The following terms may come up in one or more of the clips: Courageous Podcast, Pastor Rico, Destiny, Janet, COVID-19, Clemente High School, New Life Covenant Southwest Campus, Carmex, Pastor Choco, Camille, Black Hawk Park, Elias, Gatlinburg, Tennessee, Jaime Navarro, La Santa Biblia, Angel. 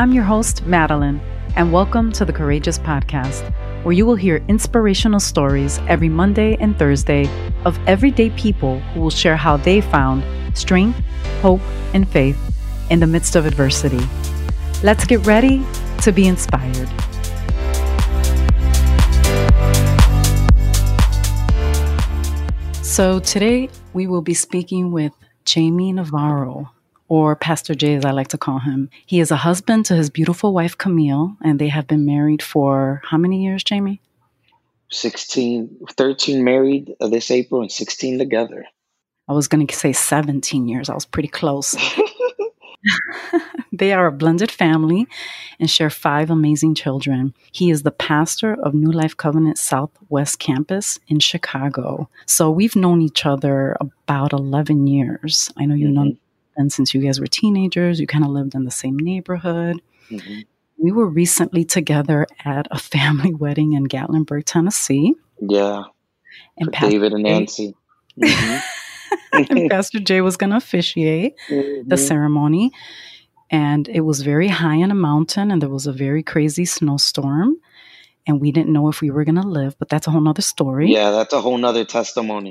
I'm your host, Madeline, and welcome to the Courageous Podcast, where you will hear inspirational stories every Monday and Thursday of everyday people who will share how they found strength, hope, and faith in the midst of adversity. Let's get ready to be inspired. So today we will be speaking with Jaime Navarro, or Pastor Jay as I like to call him. He is a husband to his beautiful wife, Camille, and they have been married for how many years, Jaime? 13 married this April and 16 together. I was going to say 17 years. I was pretty close. They are a blended family and share 5 amazing children. He is the pastor of New Life Covenant Southwest Campus in Chicago. So we've known each other about 11 years. I know you know. And since you guys were teenagers, you kind of lived in the same neighborhood. Mm-hmm. We were recently together at a family wedding in Gatlinburg, Tennessee. Yeah. And David and Nancy. Mm-hmm. And Pastor Jay was going to officiate the ceremony. And it was very high in a mountain, and there was a very crazy snowstorm. And we didn't know if we were going to live, but that's a whole nother story. Yeah, that's a whole nother testimony.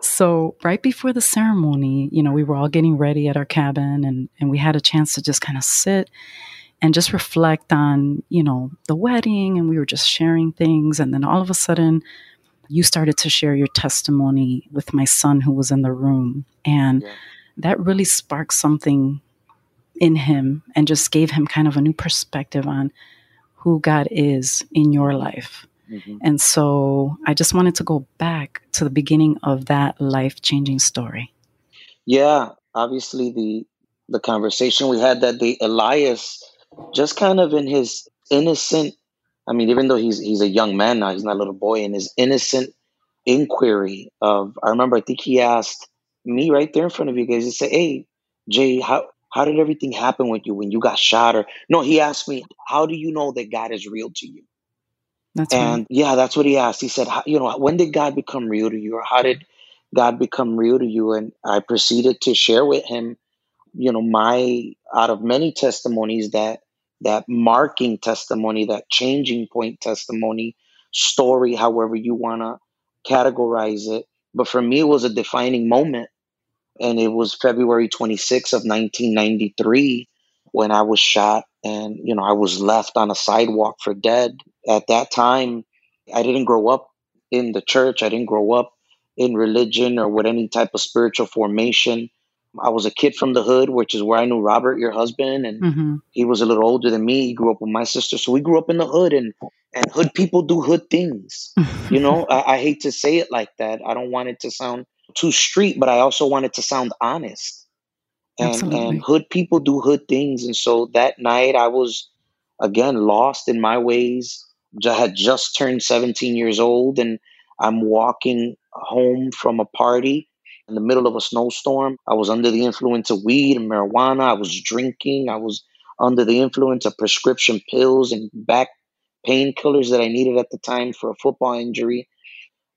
So right before the ceremony, you know, we were all getting ready at our cabin, and we had a chance to just kind of sit and just reflect on, you know, the wedding, and we were just sharing things. And then all of a sudden, you started to share your testimony with my son who was in the room. And that really sparked something in him and just gave him kind of a new perspective on who God is in your life. Mm-hmm. And so I just wanted to go back to the beginning of that life-changing story. Yeah, obviously the conversation we had that day, Elias, just kind of in his innocent, I mean, even though he's a young man now, he's not a little boy, in his innocent inquiry of, I think he asked me right there in front of you guys, he said, "Hey, Jay, how did everything happen with you when you got shot?" Or no, he asked me, "How do you know that God is real to you?" Yeah, that's what he asked. He said, "You know, when did God become real to you, or how did God become real to you?" And I proceeded to share with him, you know, my out of many testimonies, that marking testimony, that changing point testimony, story, however you want to categorize it. But for me, it was a defining moment. And it was February 26th of 1993 when I was shot, and, you know, I was left on a sidewalk for dead. At that time, I didn't grow up in the church. I didn't grow up in religion or with any type of spiritual formation. I was a kid from the hood, which is where I knew Robert, your husband, and he was a little older than me. He grew up with my sister. So we grew up in the hood, and hood people do hood things. You know, I hate to say it like that. I don't want it to sound too street, but I also want it to sound honest. And hood people do hood things. And so that night I was, again, lost in my ways. I had just turned 17 years old, and I'm walking home from a party in the middle of a snowstorm. I was under the influence of weed and marijuana. I was drinking. I was under the influence of prescription pills and back painkillers that I needed at the time for a football injury.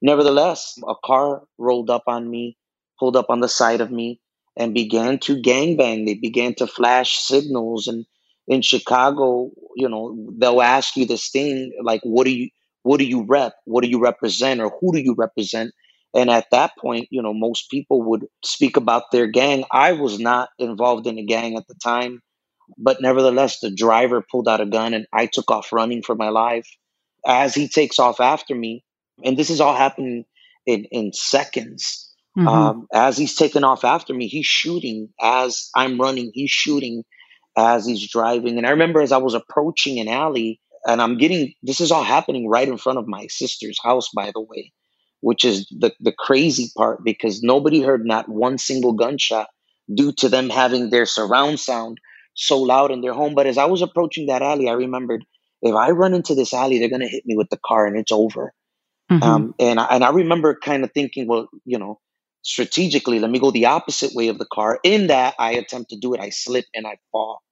Nevertheless, a car rolled up on me, pulled up on the side of me, and began to gangbang. They began to flash signals. And in Chicago, you know, they'll ask you this thing like, what do you rep? What do you represent? Or who do you represent? And at that point, you know, most people would speak about their gang. I was not involved in a gang at the time, but nevertheless, the driver pulled out a gun and I took off running for my life as he takes off after me. And this is all happening in seconds. Mm-hmm. As he's taking off after me, he's shooting as I'm running. He's shooting as he's driving. And I remember as I was approaching an alley, and this is all happening right in front of my sister's house, by the way, which is the crazy part, because nobody heard not one single gunshot due to them having their surround sound so loud in their home. But as I was approaching that alley, I remembered, if I run into this alley, they're going to hit me with the car and it's over. Mm-hmm. And I remember kind of thinking, well, you know, strategically, let me go the opposite way of the car. In that, I attempt to do it. I slip and I fall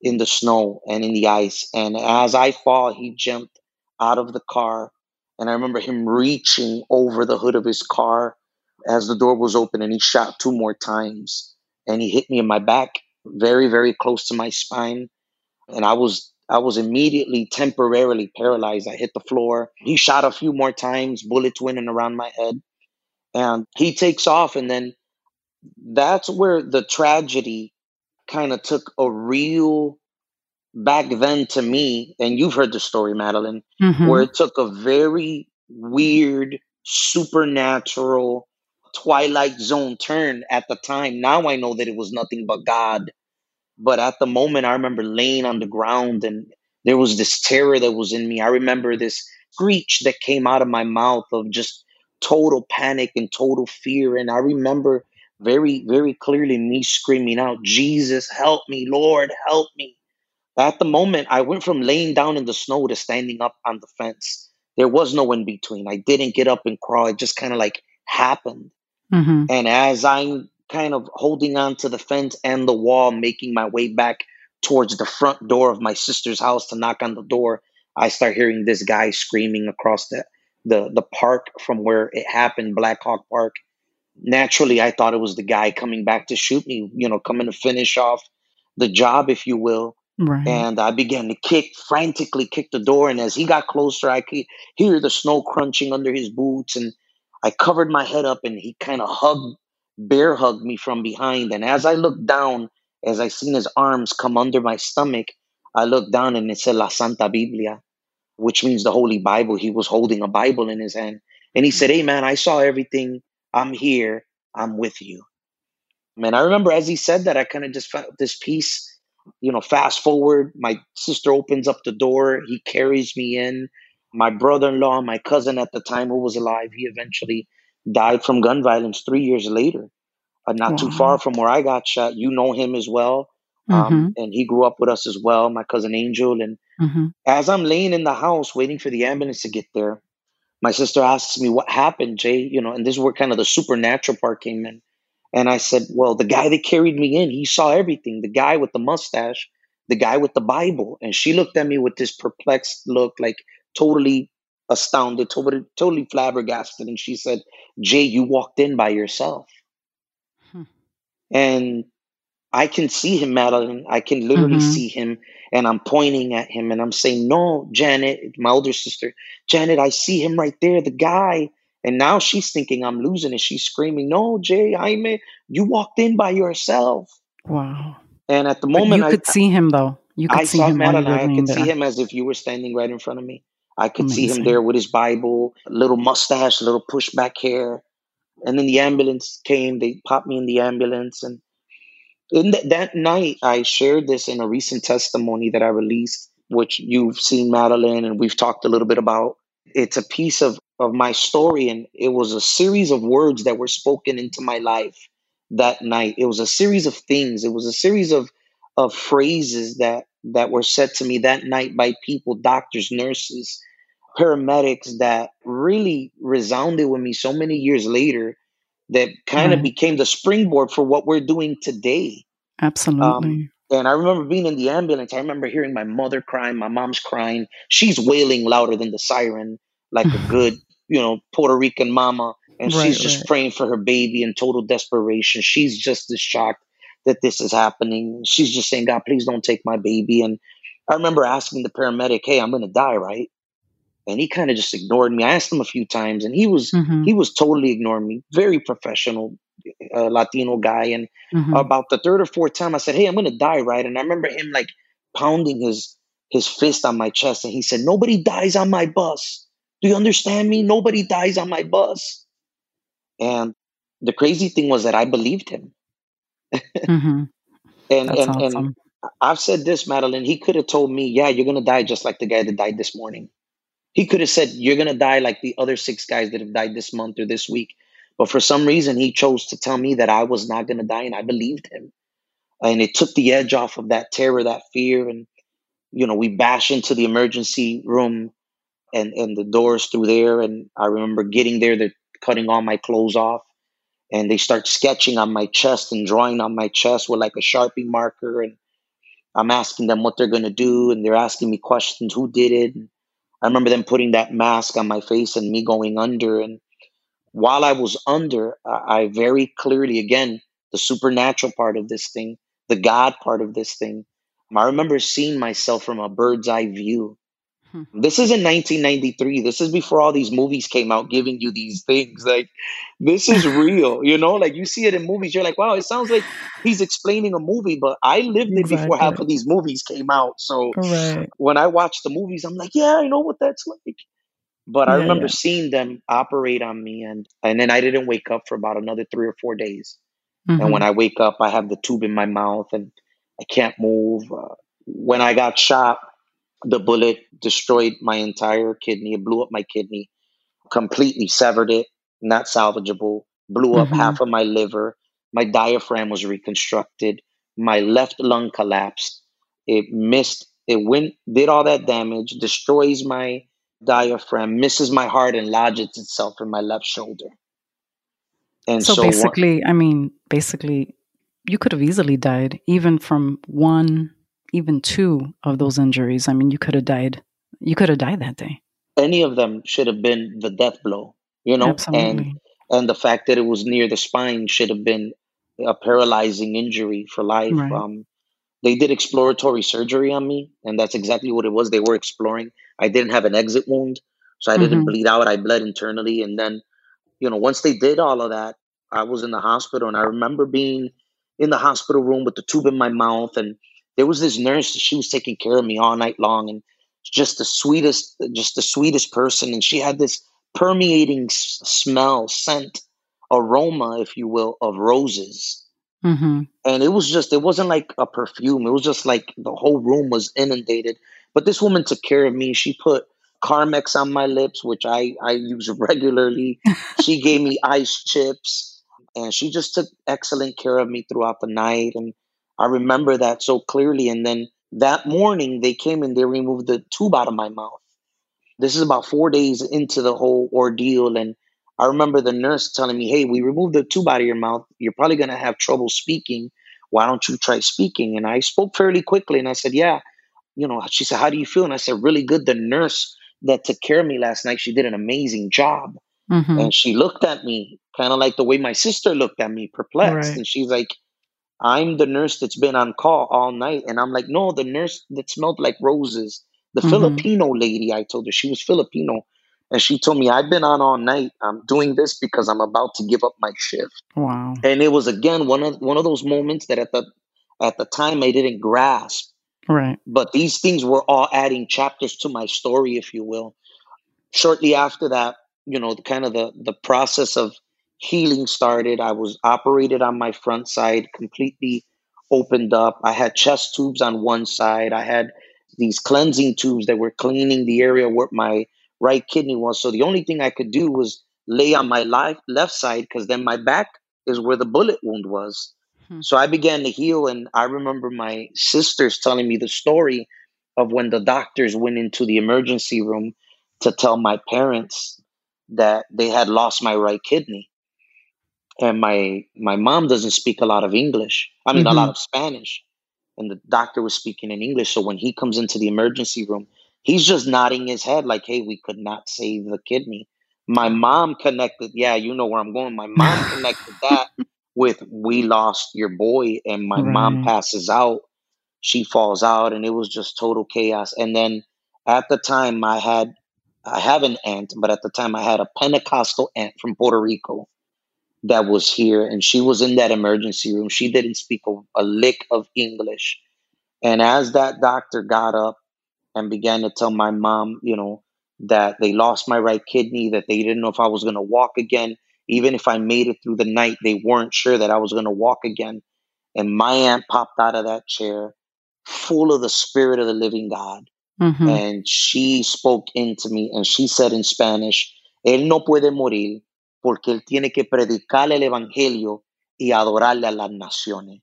in the snow and in the ice. And as I fall, he jumped out of the car. And I remember him reaching over the hood of his car as the door was open, and he shot 2 more times. And he hit me in my back very, very close to my spine. And I was immediately temporarily paralyzed. I hit the floor. He shot a few more times, bullets went in around my head. And he takes off. And then that's where the tragedy kind of took a real, back then to me, and you've heard the story, Madeline, mm-hmm. where it took a very weird, supernatural, Twilight Zone turn at the time. Now I know that it was nothing but God. But at the moment, I remember laying on the ground and there was this terror that was in me. I remember this screech that came out of my mouth of just total panic and total fear. And I remember very, very clearly me screaming out, "Jesus, help me, Lord, help me." At the moment, I went from laying down in the snow to standing up on the fence. There was no in between. I didn't get up and crawl. It just kind of like happened. Mm-hmm. And as I'm kind of holding on to the fence and the wall, making my way back towards the front door of my sister's house to knock on the door, I start hearing this guy screaming across the park from where it happened, Black Hawk Park. Naturally, I thought it was the guy coming back to shoot me, coming to finish off the job, if you will. Right. And I began to frantically kick the door. And as he got closer, I could hear the snow crunching under his boots. And I covered my head up and he kind of bear hugged me from behind. And as I looked down, as I seen his arms come under my stomach, I looked down and it said La Santa Biblia, which means the Holy Bible. He was holding a Bible in his hand. And he said, "Hey, man, I saw everything. I'm here. I'm with you." Man, I remember as he said that, I kind of just felt this peace. Fast forward, my sister opens up the door. He carries me in. My brother-in-law, my cousin at the time who was alive, he eventually died from gun violence 3 years later, not too far from where I got shot. You know him as well. And he grew up with us as well, my cousin Angel. And as I'm laying in the house waiting for the ambulance to get there, my sister asks me, "What happened, Jay?" And this is where kind of the supernatural part came in. And I said, "Well, the guy that carried me in, he saw everything. The guy with the mustache, the guy with the Bible." And she looked at me with this perplexed look, like totally astounded, totally flabbergasted. And she said, "Jay, you walked in by yourself." And I can see him, Madeline. I can literally see him. And I'm pointing at him and I'm saying, "No, Janet," my older sister, "Janet, I see him right there, the guy." And now she's thinking I'm losing it. She's screaming, "No, Jay, Jaime, you walked in by yourself." Wow. And at the moment, I could see him, though. I could see him as if you were standing right in front of me. I could see him there with his Bible, little mustache, little pushback hair. And then the ambulance came. They popped me in the ambulance. And in that night, I shared this in a recent testimony that I released, which you've seen, Madeline, and we've talked a little bit about. It's a piece of my story, and it was a series of words that were spoken into my life that night. It was a series of things. It was a series of phrases that were said to me that night by people, doctors, nurses, paramedics, that really resounded with me so many years later that kind of became the springboard for what we're doing today. Absolutely. And I remember being in the ambulance. I remember hearing my mother crying. My mom's crying. She's wailing louder than the siren, like a good, Puerto Rican mama. And she's just praying for her baby in total desperation. She's just as shocked that this is happening. She's just saying, "God, please don't take my baby." And I remember asking the paramedic, "Hey, I'm going to die, right?" And he kind of just ignored me. I asked him a few times, and he was totally ignoring me. Very professional Latino guy. And about the third or fourth time, I said, "Hey, I'm going to die, right?" And I remember him like pounding his fist on my chest. And he said, "Nobody dies on my bus. Do you understand me? Nobody dies on my bus." And the crazy thing was that I believed him. And I've said this, Madeline, he could have told me, "Yeah, you're going to die just like the guy that died this morning." He could have said, "You're going to die like the other 6 guys that have died this month or this week." But for some reason, he chose to tell me that I was not going to die, and I believed him. And it took the edge off of that terror, that fear. And, we bash into the emergency room and the doors through there. And I remember getting there, they're cutting all my clothes off. And they start sketching on my chest and drawing on my chest with like a Sharpie marker. And I'm asking them what they're going to do. And they're asking me questions, who did it? And I remember them putting that mask on my face and me going under. And while I was under, I very clearly, again, the supernatural part of this thing, the God part of this thing, I remember seeing myself from a bird's eye view. This is in 1993. This is before all these movies came out giving you these things. Like, this is real, you know? Like, you see it in movies. You're like, wow, it sounds like he's explaining a movie, but I lived it before half of these movies came out. So when I watch the movies, I'm like, yeah, I know what that's like. But I remember seeing them operate on me. And then I didn't wake up for about another 3 or 4 days. Mm-hmm. And when I wake up, I have the tube in my mouth and I can't move. When I got shot, the bullet destroyed my entire kidney. It blew up my kidney, completely severed it, not salvageable, blew up half of my liver. My diaphragm was reconstructed. My left lung collapsed. It did all that damage, destroys my diaphragm, misses my heart, and lodges itself in my left shoulder. And so basically, you could have easily died even from one, even two of those injuries. I mean, you could have died. You could have died that day. Any of them should have been the death blow, you know? Absolutely. And the fact that it was near the spine should have been a paralyzing injury for life. Right. They did exploratory surgery on me, and that's exactly what it was. They were exploring. I didn't have an exit wound, so I didn't bleed out. I bled internally. And then, you know, once they did all of that, I was in the hospital, and I remember being in the hospital room with the tube in my mouth, and there was this nurse. She was taking care of me all night long, and just the sweetest person. And she had this permeating smell, scent, aroma, if you will, of roses. Mm-hmm. And it wasn't like a perfume. It was just like the whole room was inundated. But this woman took care of me. She put Carmex on my lips, which I use regularly. She gave me ice chips, and she just took excellent care of me throughout the night. And I remember that so clearly. And then that morning they came and they removed the tube out of my mouth. This is about 4 days into the whole ordeal. And I remember the nurse telling me, hey, we removed the tube out of your mouth. You're probably going to have trouble speaking. Why don't you try speaking? And I spoke fairly quickly. And I said, yeah, you know, she said, how do you feel? And I said, really good. The nurse that took care of me last night, she did an amazing job. Mm-hmm. And she looked at me kind of like the way my sister looked at me, perplexed. Right. And she's like, I'm the nurse that's been on call all night. And I'm like, no, the nurse that smelled like roses, the Filipino lady, I told her. She was Filipino. And she told me, I've been on all night. I'm doing this because I'm about to give up my shift. Wow. And it was, again, one of those moments that at the time I didn't grasp. Right. But these things were all adding chapters to my story, if you will. Shortly after that, you know, kind of the process of healing started. I was operated on my front side, completely opened up. I had chest tubes on one side. I had these cleansing tubes that were cleaning the area where my right kidney was. So the only thing I could do was lay on my left side, because then my back is where the bullet wound was. Mm-hmm. So I began to heal. And I remember my sisters telling me the story of when the doctors went into the emergency room to tell my parents that they had lost my right kidney. And my mom doesn't speak a lot of English. I mean, a lot of Spanish. And the doctor was speaking in English. So when he comes into the emergency room, he's just nodding his head like, hey, we could not save the kidney. My mom connected. Yeah, you know where I'm going. My mom connected that with, we lost your boy. And my mom passes out. She falls out. And it was just total chaos. And then at the time I have an aunt, but at the time I had a Pentecostal aunt from Puerto Rico that was here, and she was in that emergency room. She didn't speak a lick of English. And as that doctor got up and began to tell my mom, you know, that they lost my right kidney, that they didn't know if I was going to walk again. Even if I made it through the night, they weren't sure that I was going to walk again. And my aunt popped out of that chair full of the Spirit of the living God. Mm-hmm. And she spoke into me, and she said in Spanish, "Él no puede morir, porque él tiene que predicar el evangelio y adorarle a las naciones."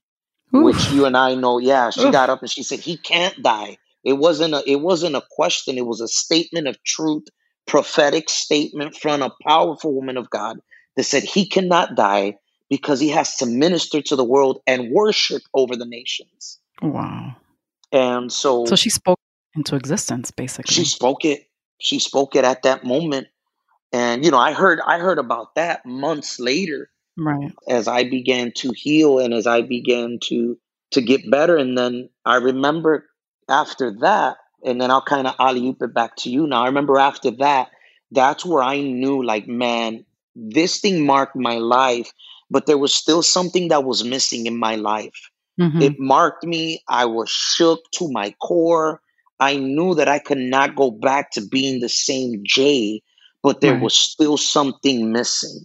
Oof. Which you and I know. Yeah, she got up and she said, "He can't die." It wasn't a question. It was a statement of truth, prophetic statement from a powerful woman of God that said he cannot die because he has to minister to the world and worship over the nations. Wow. And so she spoke into existence, basically. She spoke it at that moment. And, you know, I heard about that months later, right? As I began to heal and as I began to to get better. And then I remember after that, and then I'll kind of alley-oop it back to you now. I remember after that, that's where I knew, like, man, this thing marked my life, but there was still something that was missing in my life. Mm-hmm. It marked me. I was shook to my core. I knew that I could not go back to being the same Jay, but there was still something missing.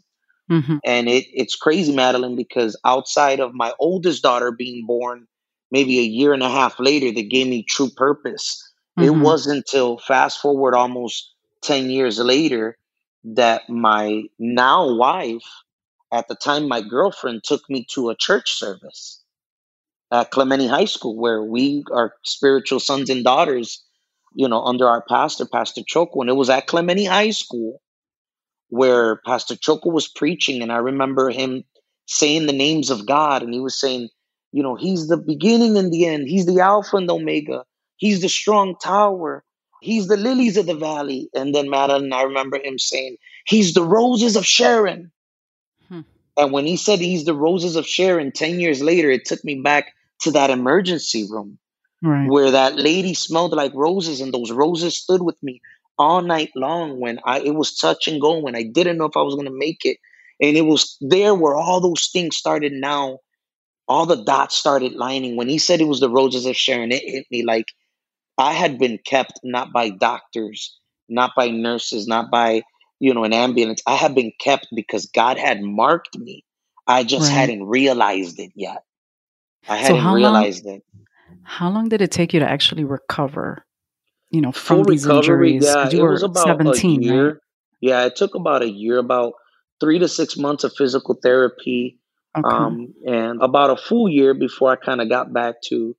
Mm-hmm. And it's crazy, Madeline, because outside of my oldest daughter being born, maybe a year and a half later, that gave me true purpose. Mm-hmm. It wasn't until fast forward almost 10 years later that my now wife, at the time my girlfriend, took me to a church service at Clemente High School, where we are spiritual sons and daughters, you know, under our pastor, Pastor Choco. And it was at Clemente High School where Pastor Choco was preaching. And I remember him saying the names of God. And he was saying, you know, he's the beginning and the end. He's the Alpha and the Omega. He's the strong tower. He's the lilies of the valley. And then Madeline, I remember him saying, he's the roses of Sharon. Hmm. And when he said he's the roses of Sharon, 10 years later, it took me back to that emergency room where that lady smelled like roses, and those roses stood with me all night long when it was touch and go, when I didn't know if I was going to make it. And it was there where all those things started now. All the dots started lining. When he said it was the roses of Sharon, it hit me like I had been kept not by doctors, not by nurses, not by, you know, an ambulance. I had been kept because God had marked me. I just hadn't realized it yet. I hadn't realized it. How long did it take you to actually recover, you know, from these injuries? Yeah, you were about 17, right? Yeah, it took about a year, about 3 to 6 months of physical therapy. Okay. And about a full year before I kind of got back to,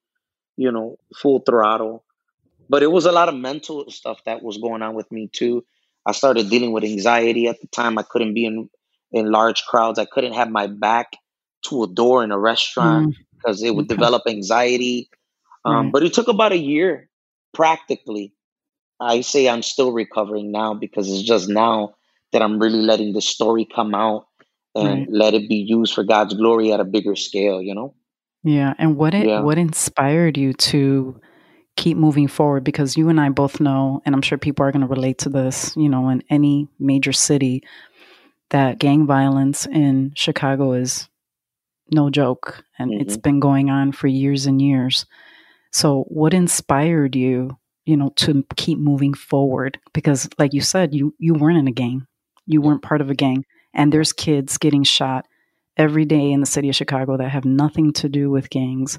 you know, full throttle. But it was a lot of mental stuff that was going on with me, too. I started dealing with anxiety at the time. I couldn't be in large crowds. I couldn't have my back to a door in a restaurant. Mm-hmm. Because it would develop anxiety. But it took about a year, practically. I say I'm still recovering now because it's just now that I'm really letting the story come out and let it be used for God's glory at a bigger scale, you know? Yeah. And what inspired you to keep moving forward? Because you and I both know, and I'm sure people are going to relate to this, you know, in any major city, that gang violence in Chicago is no joke. And it's been going on for years and years. So what inspired you, you know, to keep moving forward? Because like you said, you weren't in a gang. You weren't part of a gang. And there's kids getting shot every day in the city of Chicago that have nothing to do with gangs,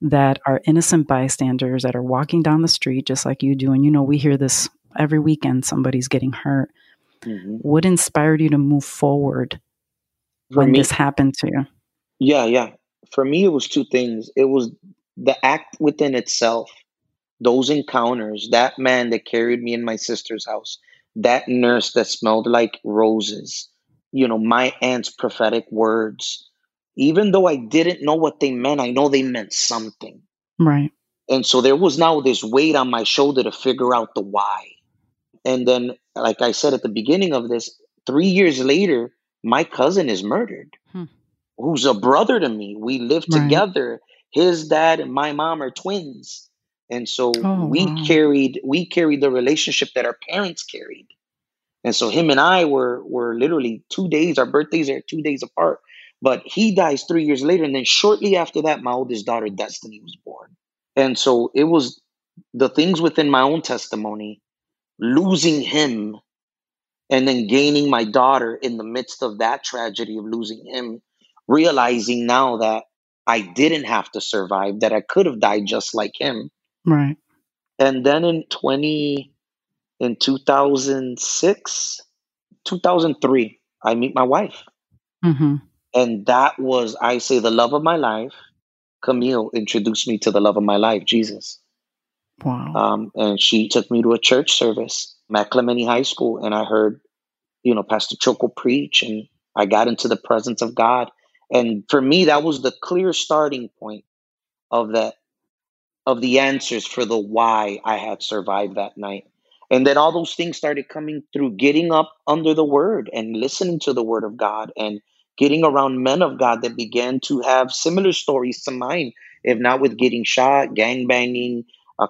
that are innocent bystanders, that are walking down the street just like you do. And, you know, we hear this every weekend, somebody's getting hurt. Mm-hmm. What inspired you to move forward when this happened to you? Yeah. For me, it was two things. It was the act within itself, those encounters, that man that carried me in my sister's house, that nurse that smelled like roses, you know, my aunt's prophetic words. Even though I didn't know what they meant, I know they meant something. Right. And so there was now this weight on my shoulder to figure out the why. And then, like I said at the beginning of this, 3 years later, my cousin is murdered. Who's a brother to me. We live together. His dad and my mom are twins. And so we carried the relationship that our parents carried. And so him and I were literally 2 days. Our birthdays are 2 days apart. But he dies 3 years later. And then shortly after that, my oldest daughter, Destiny, was born. And so it was the things within my own testimony, losing him, and then gaining my daughter in the midst of that tragedy of losing him. Realizing now that I didn't have to survive, that I could have died just like him. Right. And then in 2006, 2003, I meet my wife. Mm-hmm. And that was, I say, the love of my life. Camille introduced me to the love of my life, Jesus. Wow. And she took me to a church service at Clemente High School. And I heard, you know, Pastor Choco preach, and I got into the presence of God. And for me, that was the clear starting point of the answers for the why I had survived that night. And then all those things started coming through getting up under the word and listening to the word of God and getting around men of God that began to have similar stories to mine if not with getting shot, gangbanging,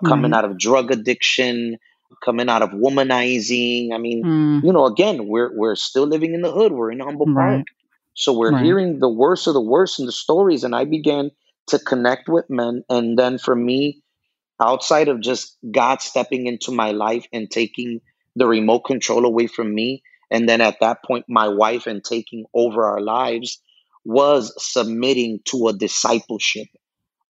coming out of drug addiction, coming out of womanizing. I mean, you know, again, we're still living in the hood. We're in Humble Park. So we're hearing the worst of the worst in the stories. And I began to connect with men. And then for me, outside of just God stepping into my life and taking the remote control away from me, and then at that point, my wife and taking over our lives, was submitting to a discipleship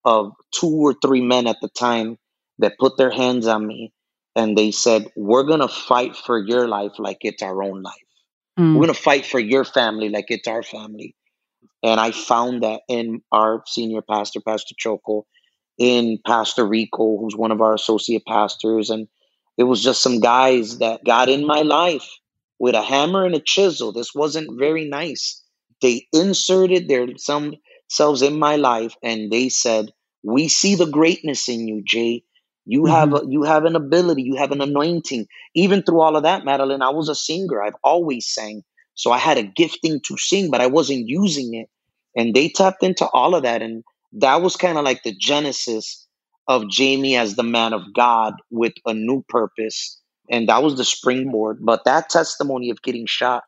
of 2 or 3 men at the time that put their hands on me. And they said, we're going to fight for your life like it's our own life. We're going to fight for your family like it's our family. And I found that in our senior pastor, Pastor Choco, in Pastor Rico, who's one of our associate pastors. And it was just some guys that got in my life with a hammer and a chisel. This wasn't very nice. They inserted themselves in my life, and they said, we see the greatness in you, Jay. You have an ability. You have an anointing. Even through all of that, Madeline, I was a singer. I've always sang. So I had a gifting to sing, but I wasn't using it. And they tapped into all of that. And that was kind of like the genesis of Jaime as the man of God with a new purpose. And that was the springboard. But that testimony of getting shot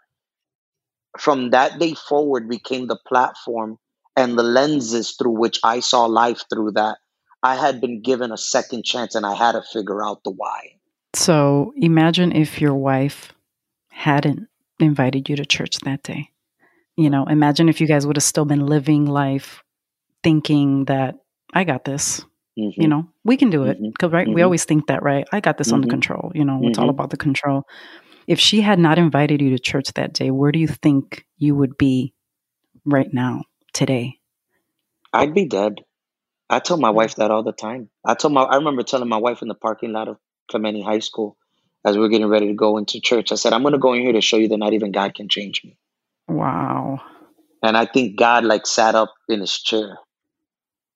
from that day forward became the platform and the lenses through which I saw life through that. I had been given a second chance, and I had to figure out the why. So imagine if your wife hadn't invited you to church that day. You know, imagine if you guys would have still been living life thinking that I got this, you know, we can do it. Because we always think that, right? I got this under control. You know, it's all about the control. If she had not invited you to church that day, where do you think you would be right now, today? I'd be dead. I tell my wife that all the time. I remember telling my wife in the parking lot of Clemente High School as we were getting ready to go into church. I said, I'm going to go in here to show you that not even God can change me. Wow. And I think God like sat up in his chair.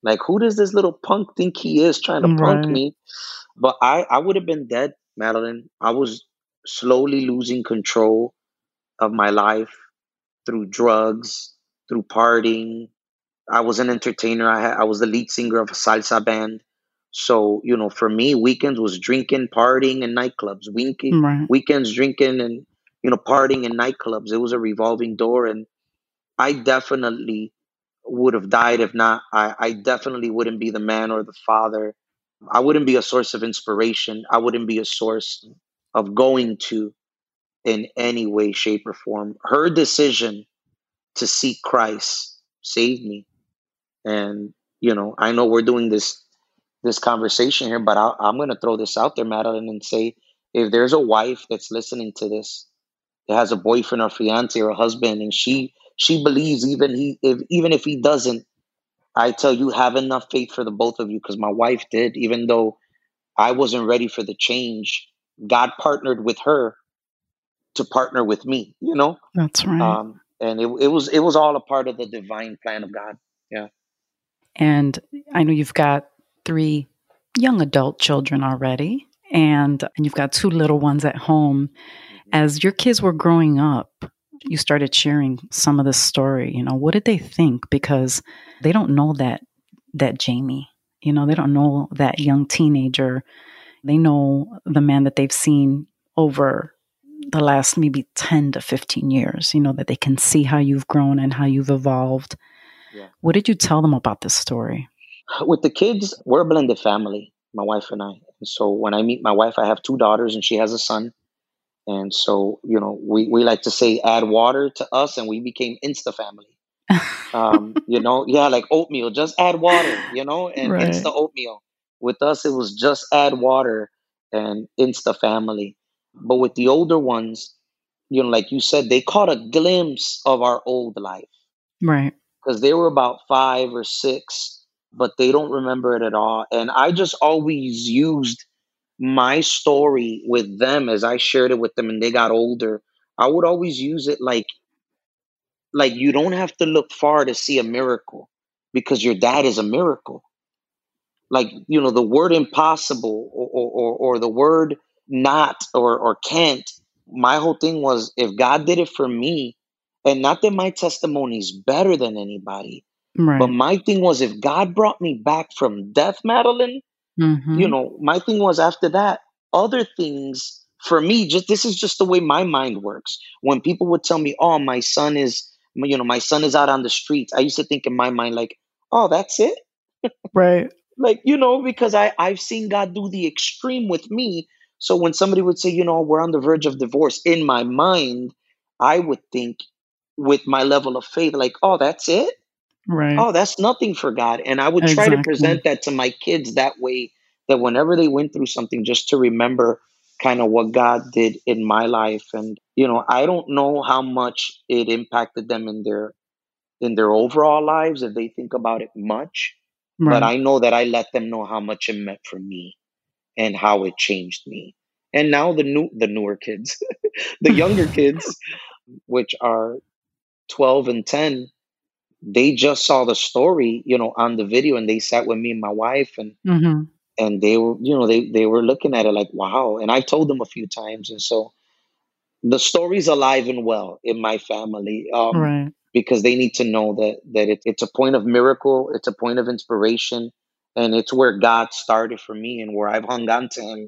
Like, who does this little punk think he is trying to punk me? But I would have been dead, Madeline. I was slowly losing control of my life through drugs, through partying. I was an entertainer. I was the lead singer of a salsa band. So, you know, for me, weekends was drinking, partying, and nightclubs. Weekends drinking and, you know, partying in nightclubs. It was a revolving door. And I definitely would have died if not. I definitely wouldn't be the man or the father. I wouldn't be a source of inspiration. I wouldn't be a source of going to in any way, shape, or form. Her decision to seek Christ saved me. And, you know, I know we're doing this conversation here, but I'm going to throw this out there, Madeline, and say, if there's a wife that's listening to this, that has a boyfriend or fiance or a husband, and she believes even if he doesn't, I tell you, have enough faith for the both of you, because my wife did. Even though I wasn't ready for the change, God partnered with her to partner with me, you know? That's right. And it was all a part of the divine plan of God. Yeah. And I know you've got 3 young adult children already, and you've got 2 little ones at home. As your kids were growing up, you started sharing some of this story. You know, what did they think? Because they don't know that Jaime, you know, they don't know that young teenager. They know the man that they've seen over the last maybe 10 to 15 years, you know, that they can see how you've grown and how you've evolved. Yeah. What did you tell them about this story? With the kids, we're a blended family, my wife and I. And so when I meet my wife, I have 2 daughters and she has a son. And so, you know, we like to say add water to us and we became Insta family. You know, yeah, like oatmeal, just add water, you know, and Insta oatmeal. With us, it was just add water and Insta family. But with the older ones, you know, like you said, they caught a glimpse of our old life. Right. Because they were about 5 or 6, but they don't remember it at all. And I just always used my story with them as I shared it with them and they got older. I would always use it like you don't have to look far to see a miracle because your dad is a miracle. Like, you know, the word impossible or the word not or can't. My whole thing was if God did it for me, and not that my testimony is better than anybody, Right. But my thing was, if God brought me back from death, Madeline, you know, my thing was after that, other things for me, just this is just the way my mind works. When people would tell me, oh, my son is, you know, my son is out on the streets, I used to think in my mind like, oh, that's it. Right. Like, you know, because I've seen God do the extreme with me. So when somebody would say, you know, we're on the verge of divorce, in my mind, I would think with my level of faith, like, oh, that's it. Right. Oh, that's nothing for God. And I would try to present that to my kids that way, that whenever they went through something, just to remember kind of what God did in my life. And, you know, I don't know how much it impacted them in their overall lives, if they think about it much. Right. But I know that I let them know how much it meant for me and how it changed me. And now the newer kids, the younger kids, which are 12 and 10, they just saw the story, you know, on the video, and they sat with me and my wife, and and they were, you know, they were looking at it like, wow. And I told them a few times. And so the story's alive and well in my family. Right. Because they need to know that it's a point of miracle, it's a point of inspiration, and it's where God started for me and where I've hung on to him,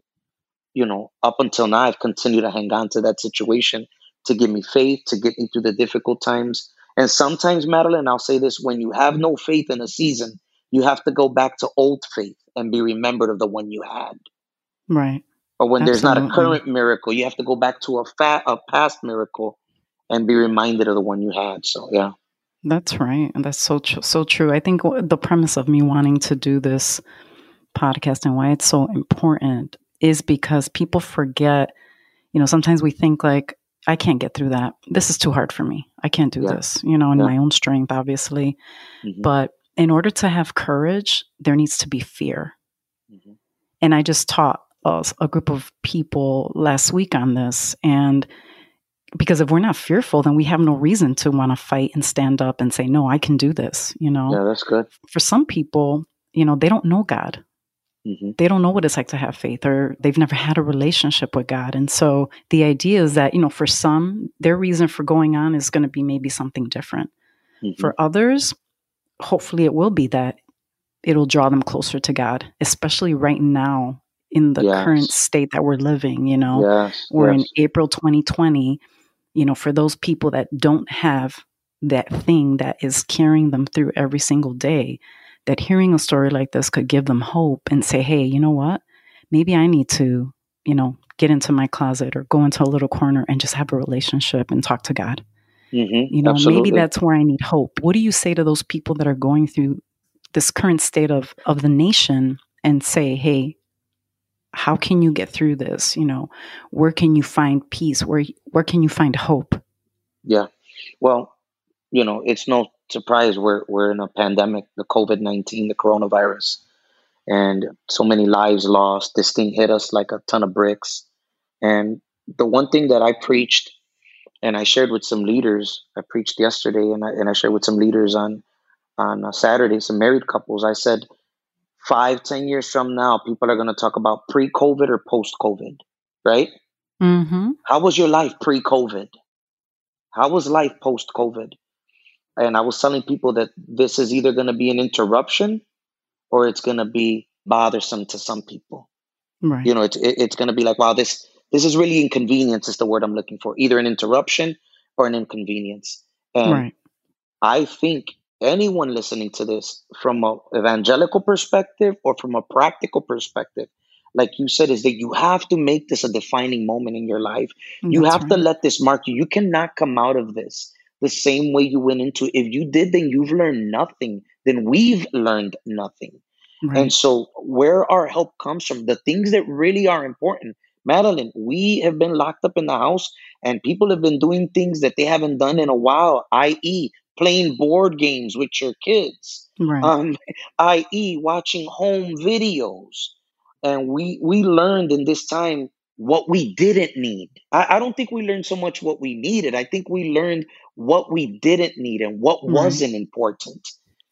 you know, up until now. I've continued to hang on to that situation to give me faith, to get me through the difficult times. And sometimes, Madeline, I'll say this, when you have no faith in a season, you have to go back to old faith and be remembered of the one you had. Right. Or when there's not a current miracle, you have to go back to a past miracle and be reminded of the one you had. So, yeah. That's right. And that's so true. I think the premise of me wanting to do this podcast and why it's so important is because people forget, you know, sometimes we think like, I can't get through that. This is too hard for me. I can't do this, you know, in my own strength, obviously. But in order to have courage, there needs to be fear. And I just taught a group of people last week on this. And because if we're not fearful, then we have no reason to want to fight and stand up and say, no, I can do this, you know? Yeah, that's good. For some people, you know, they don't know God. They don't know what it's like to have faith, or they've never had a relationship with God. And so the idea is that, you know, for some, their reason for going on is going to be maybe something different. For others, hopefully it will be that it'll draw them closer to God, especially right now in the current state that we're living, you know, we're in April 2020. You know, for those people that don't have that thing that is carrying them through every single day, that hearing a story like this could give them hope and say, hey, you know what? Maybe I need to, you know, get into my closet or go into a little corner and just have a relationship and talk to God. You know, maybe that's where I need hope. What do you say to those people that are going through this current state of the nation and say, hey, how can you get through this? You know, where can you find peace? Where can you find hope? Yeah. Well, you know, it's no surprise we're in a pandemic, the COVID-19, the coronavirus, and so many lives lost. This thing hit us like a ton of bricks. And the one thing that I preached and I shared with some leaders, I preached yesterday and I shared with some leaders on a Saturday, some married couples. I said, 5-10 years from now, people are going to talk about pre-COVID or post-COVID, right? How was your life pre-COVID? How was life post-COVID? And I was telling people that this is either going to be an interruption or it's going to be bothersome to some people. Right. You know, it's going to be like, wow, this is really inconvenience is the word I'm looking for. Either an interruption or an inconvenience. And right. I think anyone listening to this from an evangelical perspective or from a practical perspective, like you said, is that you have to make this a defining moment in your life. You have to let this mark you. You cannot come out of this the same way you went into it. If you did, then you've learned nothing. Then we've learned nothing. Right. And so where our help comes from, the things that really are important, Madeline, we have been locked up in the house and people have been doing things that they haven't done in a while, i.e., playing board games with your kids, right. I.e., watching home videos. And we learned in this time what we didn't need. I don't think we learned so much what we needed. I think we learned what we didn't need and what wasn't important.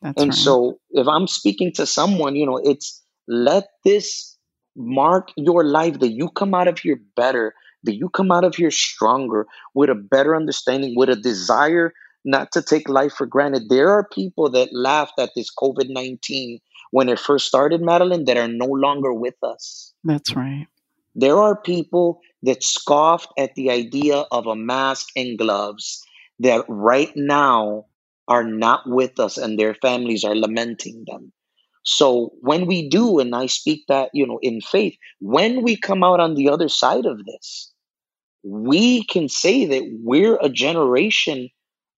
That's and right. So if I'm speaking to someone, you know, it's let this mark your life, that you come out of here better, that you come out of here stronger, with a better understanding, with a desire not to take life for granted. There are people that laughed at this COVID-19 when it first started, Madeline, that are no longer with us. That's right. There are people that scoffed at the idea of a mask and gloves that right now are not with us, and their families are lamenting them. So when we do, and I speak that, you know, in faith, when we come out on the other side of this, we can say that we're a generation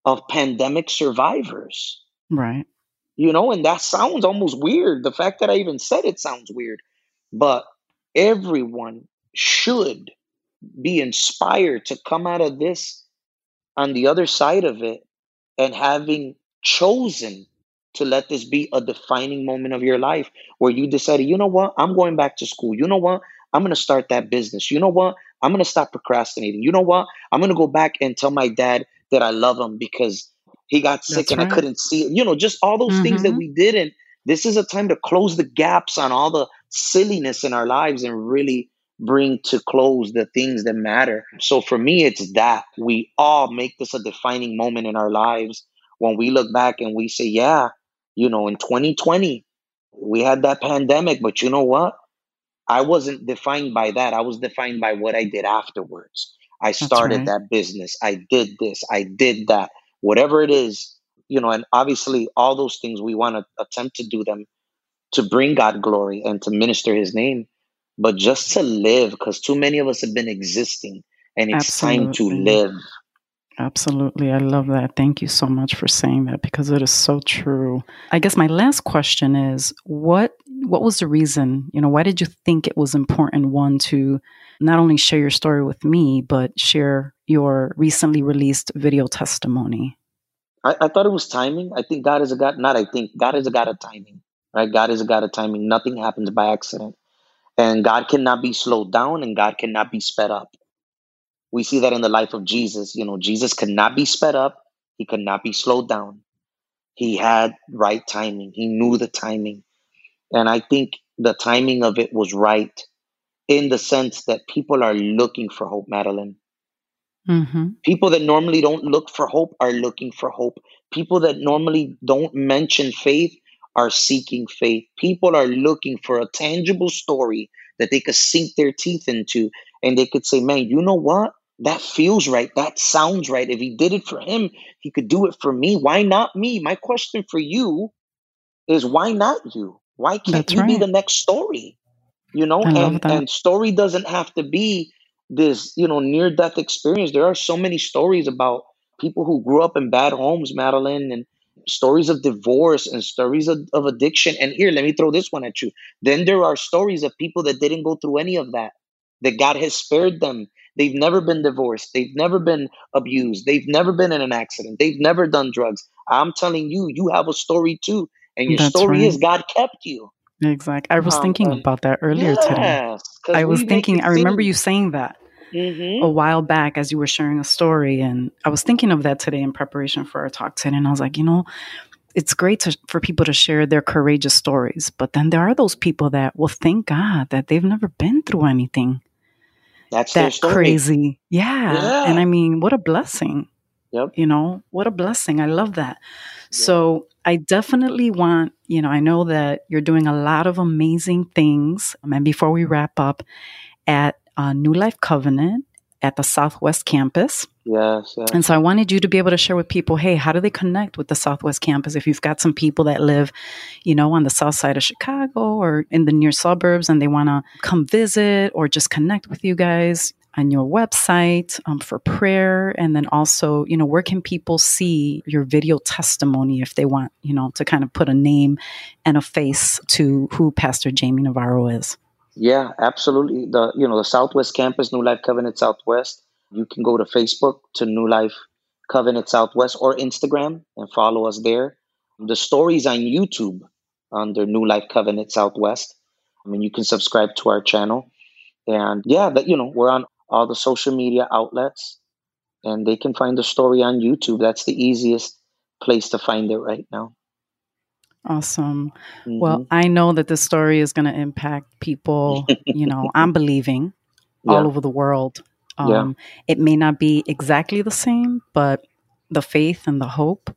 of pandemic survivors. Right. You know, and that sounds almost weird. The fact that I even said it sounds weird, but everyone should be inspired to come out of this on the other side of it and having chosen to let this be a defining moment of your life where you decided, you know what, I'm going back to school. You know what, I'm going to start that business. You know what, I'm going to stop procrastinating. You know what, I'm going to go back and tell my dad that I love him because he got sick and I couldn't see it. You know, just all those things that we did. And this is a time to close the gaps on all the silliness in our lives and really bring to close the things that matter. So for me, it's that we all make this a defining moment in our lives when we look back and we say, yeah, you know, in 2020, we had that pandemic, but you know what? I wasn't defined by that. I was defined by what I did afterwards. I started that business. I did this. I did that. Whatever it is, you know, and obviously all those things we want to attempt to do them to bring God glory and to minister his name, but just to live, because too many of us have been existing and it's time to live. Absolutely. I love that. Thank you so much for saying that because it is so true. I guess my last question is, what was the reason, you know, why did you think it was important, one, to not only share your story with me, but share your recently released video testimony? I thought it was timing. I think God is a God, not I think, God is a God of timing, right? God is a God of timing. Nothing happens by accident. And God cannot be slowed down and God cannot be sped up. We see that in the life of Jesus. You know, Jesus could not be sped up. He could not be slowed down. He had right timing. He knew the timing. And I think the timing of it was right in the sense that people are looking for hope, Madeline. Mm-hmm. People that normally don't look for hope are looking for hope. People that normally don't mention faith are seeking faith. People are looking for a tangible story that they could sink their teeth into. And they could say, man, you know what? That feels right. That sounds right. If he did it for him, he could do it for me. Why not me? My question for you is, why not you? Why can't That's you right. be the next story? You know, and story doesn't have to be this, you know, near-death experience. There are so many stories about people who grew up in bad homes, Madeline, and stories of divorce and stories of addiction. And here, let me throw this one at you. Then there are stories of people that didn't go through any of that, that God has spared them. They've never been divorced. They've never been abused. They've never been in an accident. They've never done drugs. I'm telling you, you have a story too. And your story is God kept you. Exactly. I was thinking about that earlier today. I remember you saying that a while back as you were sharing a story. And I was thinking of that today in preparation for our talk today. And I was like, you know, it's great for people to share their courageous stories. But then there are those people that, well, thank God that they've never been through anything. That's that crazy. Yeah. And I mean, what a blessing. Yep. You know, what a blessing. I love that. Yep. So I definitely want, you know, I know that you're doing a lot of amazing things. And before we wrap up, at New Life Covenant at the Southwest Campus. Yes. And so I wanted you to be able to share with people, hey, how do they connect with the Southwest Campus? If you've got some people that live, you know, on the south side of Chicago or in the near suburbs and they want to come visit or just connect with you guys on your website for prayer. And then also, you know, where can people see your video testimony if they want, you know, to kind of put a name and a face to who Pastor Jaime Navarro is? Yeah, absolutely. The Southwest Campus, New Life Covenant Southwest. You can go to Facebook to New Life Covenant Southwest or Instagram and follow us there. The stories on YouTube under New Life Covenant Southwest. I mean, you can subscribe to our channel. And yeah, we're on all the social media outlets and they can find the story on YouTube. That's the easiest place to find it right now. Awesome. Mm-hmm. Well, I know that this story is going to impact people, you know, I'm believing all over the world. It may not be exactly the same, but the faith and the hope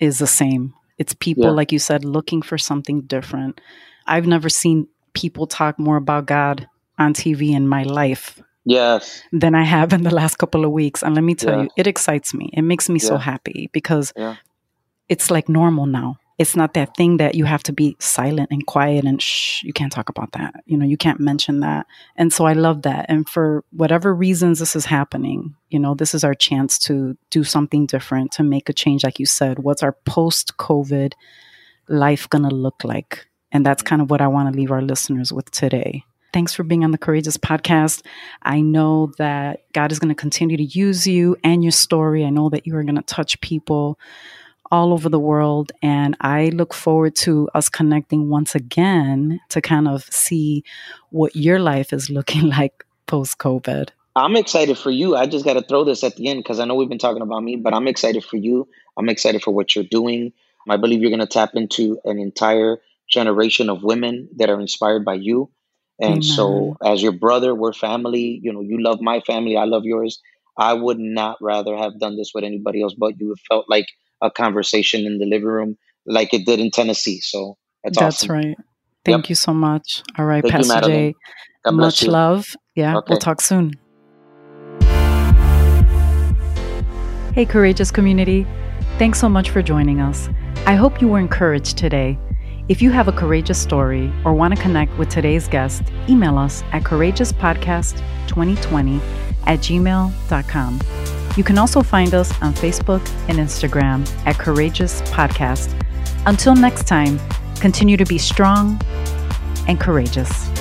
is the same. It's people, like you said, looking for something different. I've never seen people talk more about God on TV in my life than I have in the last couple of weeks. And let me tell you, it excites me. It makes me so happy because it's like normal now. It's not that thing that you have to be silent and quiet and shh, you can't talk about that. You know, you can't mention that. And so I love that. And for whatever reasons this is happening, you know, this is our chance to do something different, to make a change. Like you said, what's our post-COVID life going to look like? And that's kind of what I want to leave our listeners with today. Thanks for being on the Courageous Podcast. I know that God is going to continue to use you and your story. I know that you are going to touch people all over the world. And I look forward to us connecting once again to kind of see what your life is looking like post-COVID. I'm excited for you. I just got to throw this at the end because I know we've been talking about me, but I'm excited for you. I'm excited for what you're doing. I believe you're going to tap into an entire generation of women that are inspired by you. And so as your brother, we're family. You know, you love my family. I love yours. I would not rather have done this with anybody else, but you felt like a conversation in the living room like it did in Tennessee. So that's awesome. Right. Thank you so much. All right, thank Pastor Jay. Much love. Yeah, okay. We'll talk soon. Hey, Courageous community. Thanks so much for joining us. I hope you were encouraged today. If you have a courageous story or want to connect with today's guest, email us at courageouspodcast2020@gmail.com. You can also find us on Facebook and Instagram at Courageous Podcast. Until next time, continue to be strong and courageous.